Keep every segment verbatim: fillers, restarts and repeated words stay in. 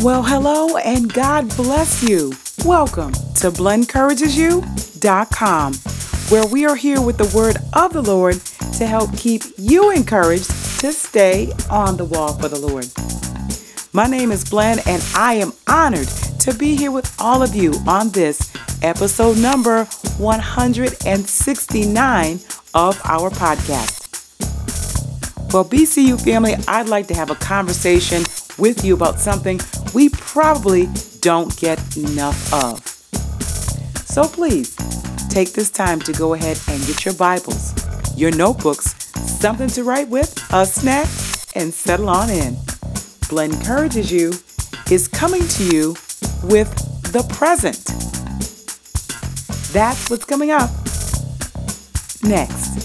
Well, hello, and God bless you. Welcome to Blend Courages You dot com, where we are here with the word of the Lord to help keep you encouraged to stay on the wall for the Lord. My name is Blend, and I am honored to be here with all of you on this episode number one hundred sixty-nine of our podcast. Well, B C U family, I'd like to have a conversation with you about something we probably don't get enough of. So please take this time to go ahead and get your Bibles, your notebooks, something to write with, a snack, and settle on in. Blend Encourages You is coming to you with the present. That's what's coming up next.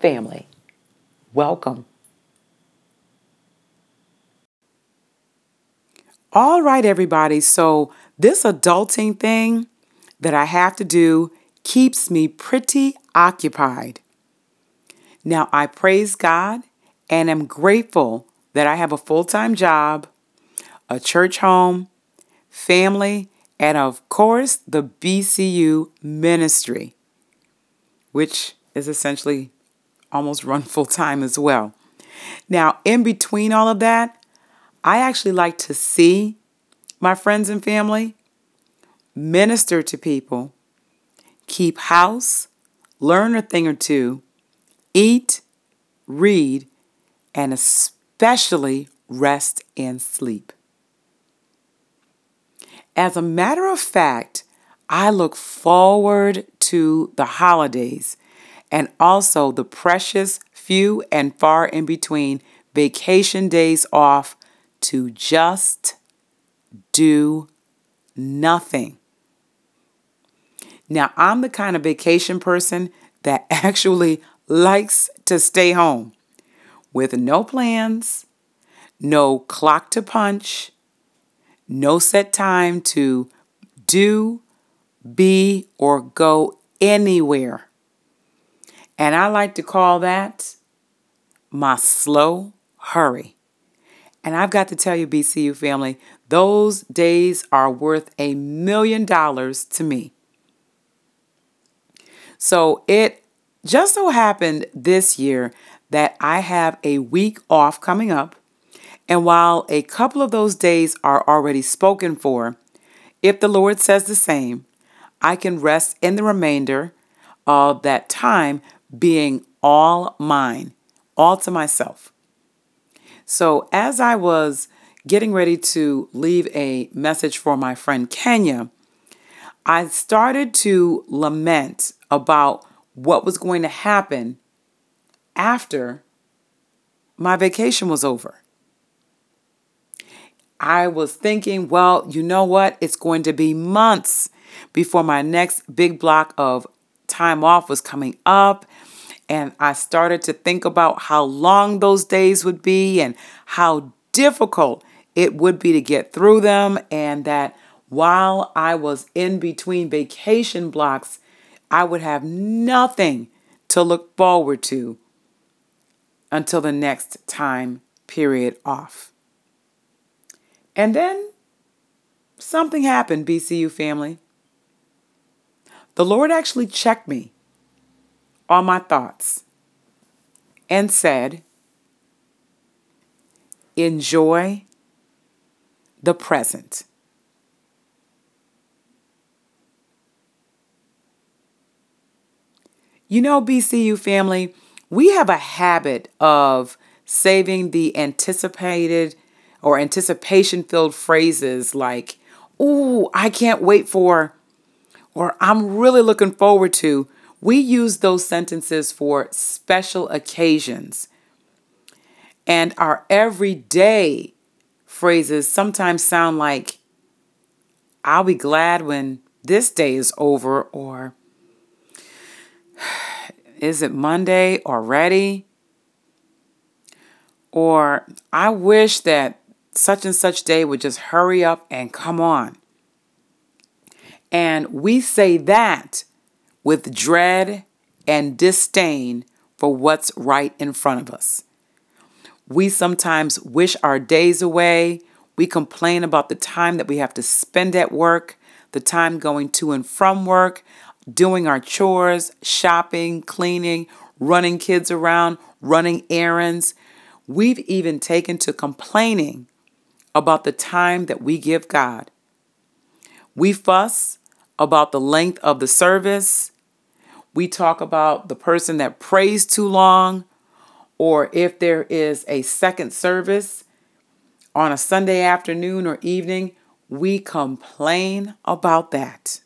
family. Welcome. All right, everybody. So this adulting thing that I have to do keeps me pretty occupied. Now, I praise God and am grateful that I have a full-time job, a church home, family, and of course, the B C U ministry, which is essentially almost run full-time as well. Now, in between all of that, I actually like to see my friends and family, minister to people, keep house, learn a thing or two, eat, read, and especially rest and sleep. As a matter of fact, I look forward to the holidays and also the precious few and far in between vacation days off to just do nothing. Now, I'm the kind of vacation person that actually likes to stay home with no plans, no clock to punch, no set time to do, be, or go anywhere. And I like to call that my slow hurry. And I've got to tell you, B C U family, those days are worth a million dollars to me. So it just so happened this year that I have a week off coming up. And while a couple of those days are already spoken for, if the Lord says the same, I can rest in the remainder of that time being all mine, all to myself. So as I was getting ready to leave a message for my friend Kenya, I started to lament about what was going to happen after my vacation was over. I was thinking, well, you know what? It's going to be months before my next big block of time off was coming up. And I started to think about how long those days would be and how difficult it would be to get through them. And that while I was in between vacation blocks, I would have nothing to look forward to until the next time period off. And then something happened, B C U family. The Lord actually checked me on my thoughts and said, enjoy the present. You know, B C U family, we have a habit of saving the anticipated or anticipation-filled phrases like, ooh, I can't wait for, or I'm really looking forward to. We use those sentences for special occasions. And our everyday phrases sometimes sound like, I'll be glad when this day is over, or is it Monday already? Or I wish that such and such day would just hurry up and come on. And we say that with dread and disdain for what's right in front of us. We sometimes wish our days away. We complain about the time that we have to spend at work, the time going to and from work, doing our chores, shopping, cleaning, running kids around, running errands. We've even taken to complaining about the time that we give God. We fuss about the length of the service. We talk about the person that prays too long, or if there is a second service on a Sunday afternoon or evening, we complain about that.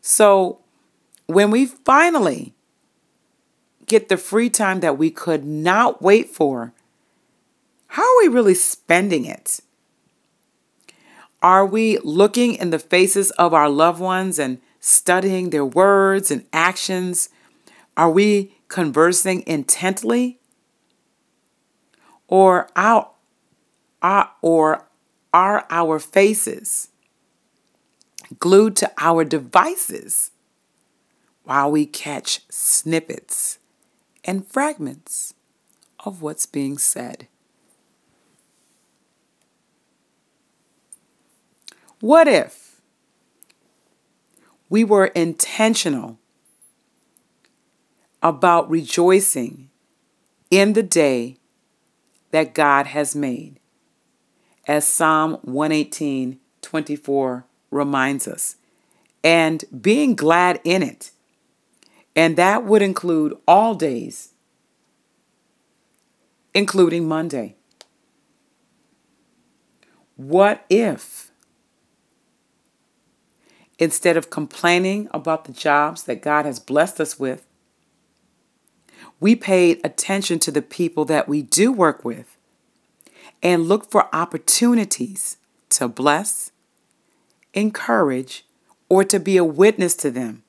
So when we finally get the free time that we could not wait for, how are we really spending it? Are we looking in the faces of our loved ones and studying their words and actions? Are we conversing intently? Or our, our, or are our faces glued to our devices while we catch snippets and fragments of what's being said? What if we were intentional about rejoicing in the day that God has made, as Psalm one eighteen twenty-four reminds us, and being glad in it? And that would include all days, including Monday. What if, instead of complaining about the jobs that God has blessed us with, we paid attention to the people that we do work with and look for opportunities to bless, encourage, or to be a witness to them,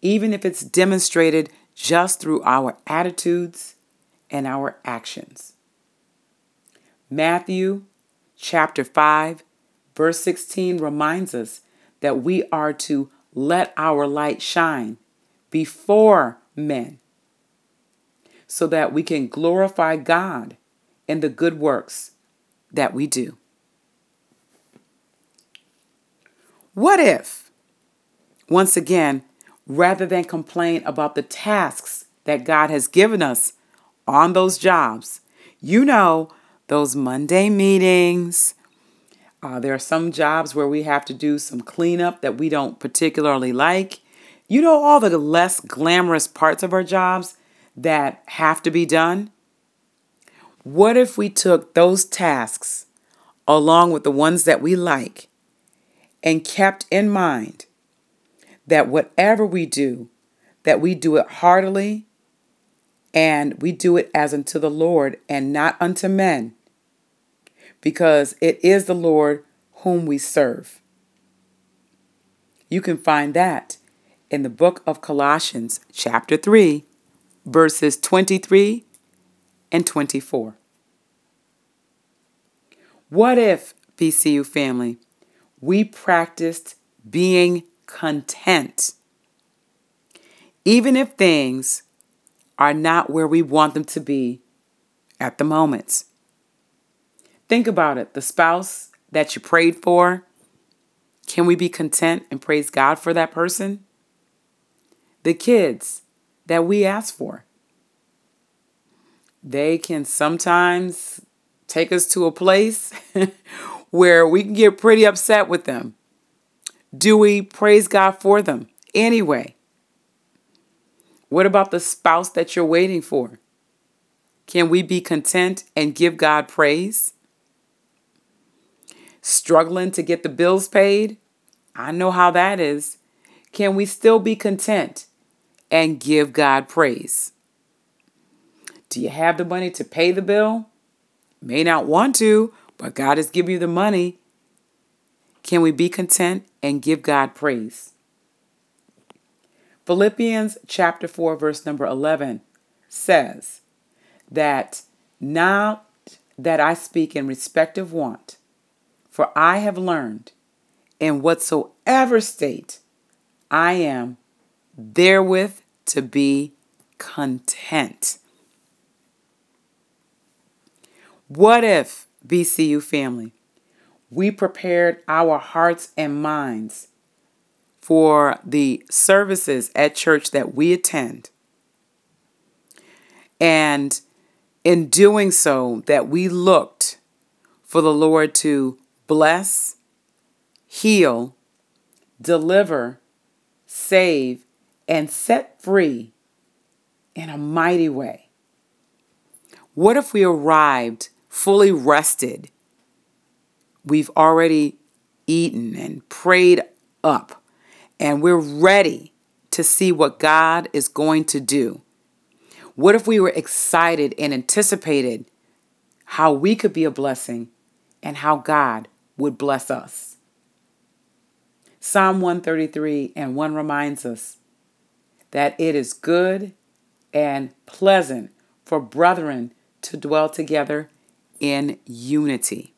even if it's demonstrated just through our attitudes and our actions. Matthew chapter five, verse sixteen reminds us that we are to let our light shine before men, so that we can glorify God in the good works that we do. What if, once again, rather than complain about the tasks that God has given us on those jobs, you know, those Monday meetings, uh, there are some jobs where we have to do some cleanup that we don't particularly like, you know, all the less glamorous parts of our jobs that have to be done. What if we took those tasks along with the ones that we like and kept in mind that whatever we do, that we do it heartily and we do it as unto the Lord and not unto men, because it is the Lord whom we serve? You can find that in the book of Colossians chapter three, verses twenty-three and twenty-four. What if, B C U family, we practiced being content, even if things are not where we want them to be at the moment? Think about it. The spouse that you prayed for, Can we be content and praise God for that person? The kids that we ask for, they can sometimes take us to a place where we can get pretty upset with them. Do we praise God for them anyway? What about the spouse that you're waiting for? Can we be content and give God praise? Struggling to get the bills paid? I know how that is. Can we still be content and give God praise? Do you have the money to pay the bill? May not want to, but God has given you the money. Can we be content and give God praise? Philippians chapter four, verse number eleven says that not that I speak in respect of want, for I have learned in whatsoever state I am therewith to be content. What if, B C U family, we prepared our hearts and minds for the services at church that we attend, and in doing so, that we looked for the Lord to bless, heal, deliver, save, and set free in a mighty way? What if we arrived fully rested? We've already eaten and prayed up, and we're ready to see what God is going to do. What if we were excited and anticipated how we could be a blessing and how God would bless us? Psalm one thirty-three and one reminds us that it is good and pleasant for brethren to dwell together in unity.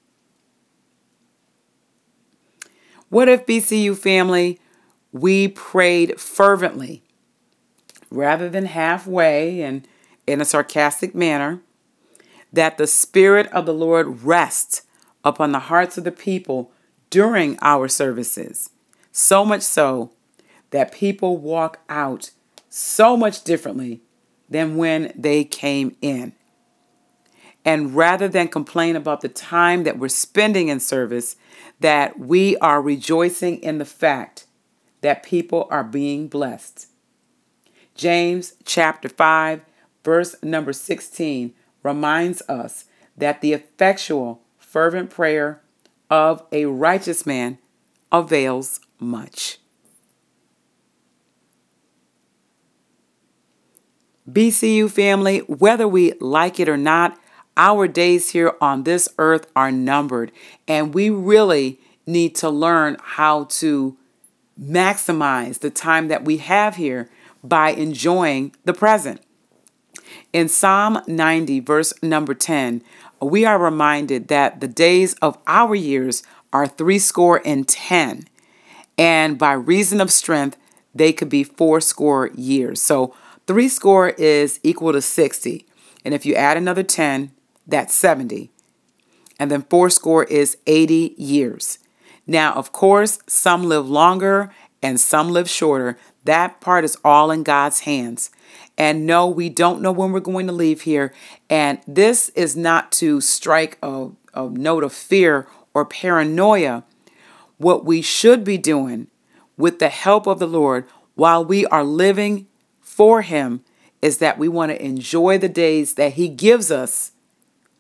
What if, B C U family, we prayed fervently rather than halfway and in a sarcastic manner, that the Spirit of the Lord rests upon the hearts of the people during our services, so much so that people walk out so much differently than when they came in? And rather than complain about the time that we're spending in service, that we are rejoicing in the fact that people are being blessed. James chapter five, verse number sixteen reminds us that the effectual, fervent prayer of a righteous man avails much. B C U family, whether we like it or not, our days here on this earth are numbered, and we really need to learn how to maximize the time that we have here by enjoying the present. In Psalm ninety, verse number ten, we are reminded that the days of our years are threescore and ten, and by reason of strength, they could be fourscore years. So threescore is equal to sixty, and if you add another ten, that's seventy. And then fourscore is eighty years. Now, of course, some live longer and some live shorter. That part is all in God's hands. And no, we don't know when we're going to leave here. And this is not to strike a, a note of fear or paranoia. What we should be doing with the help of the Lord while we are living for Him is that we want to enjoy the days that He gives us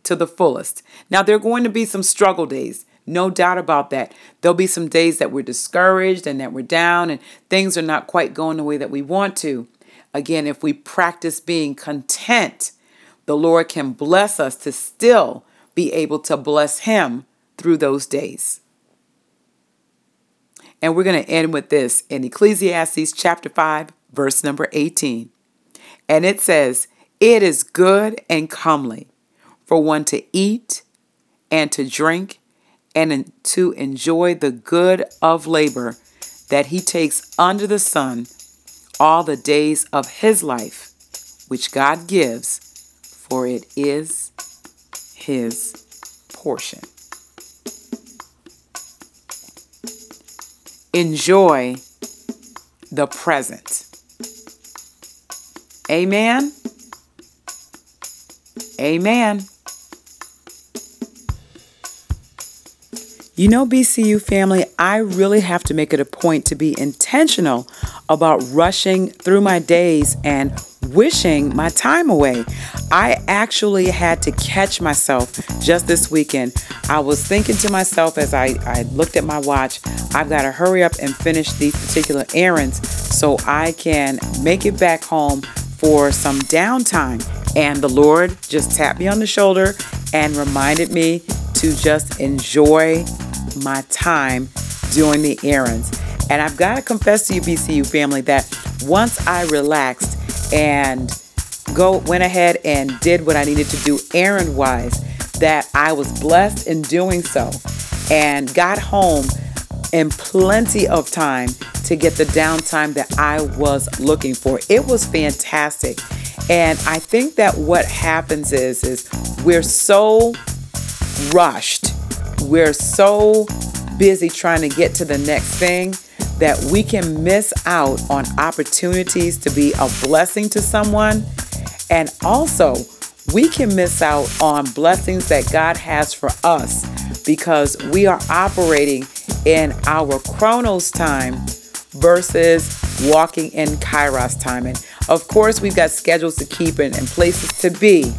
to the fullest. Now, there are going to be some struggle days, no doubt about that. There'll be some days that we're discouraged and that we're down and things are not quite going the way that we want to. Again, if we practice being content, the Lord can bless us to still be able to bless Him through those days. And we're going to end with this in Ecclesiastes chapter five, verse number eighteen. And it says, "It is good and comely for one to eat and to drink and to enjoy the good of labor that he takes under the sun all the days of his life, which God gives, for it is his portion." enjoy the present. Amen. Amen. You know, B C U family, I really have to make it a point to be intentional about rushing through my days and wishing my time away. I actually had to catch myself just this weekend. I was thinking to myself as I, I looked at my watch, I've got to hurry up and finish these particular errands so I can make it back home for some downtime. And the Lord just tapped me on the shoulder and reminded me to just enjoy my time doing the errands. And I've got to confess to you, B C U family, that once I relaxed and go went ahead and did what I needed to do errand wise, that I was blessed in doing so and got home in plenty of time to get the downtime that I was looking for. It was fantastic. And I think that what happens is, is we're so rushed, we're so busy trying to get to the next thing that we can miss out on opportunities to be a blessing to someone. And also, we can miss out on blessings that God has for us because we are operating in our Chronos time versus walking in Kairos time. And of course, we've got schedules to keep and, and places to be.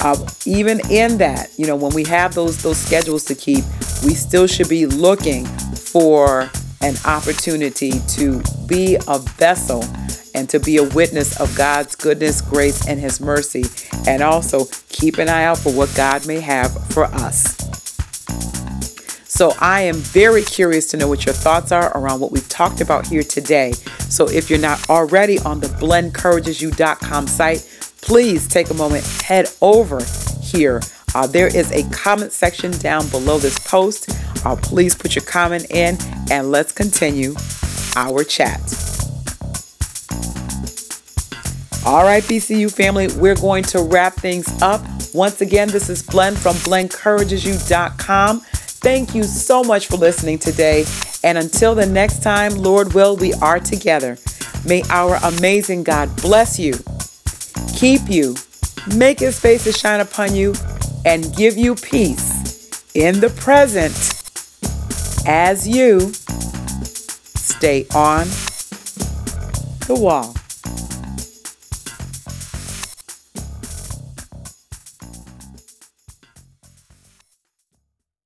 Uh, even in that, you know, when we have those those schedules to keep, we still should be looking for an opportunity to be a vessel and to be a witness of God's goodness, grace, and His mercy. And also keep an eye out for what God may have for us. So I am very curious to know what your thoughts are around what we've talked about here today. So if you're not already on the blend courages you dot com site, please take a moment, head over here. Uh, there is a comment section down below this post. Uh, please put your comment in and let's continue our chat. All right, B C U family, we're going to wrap things up. Once again, this is Blend from blend courages you dot com. Thank you so much for listening today. And until the next time, Lord will, we are together. May our amazing God bless you, keep you, make His face to shine upon you, and give you peace in the present as you stay on the wall.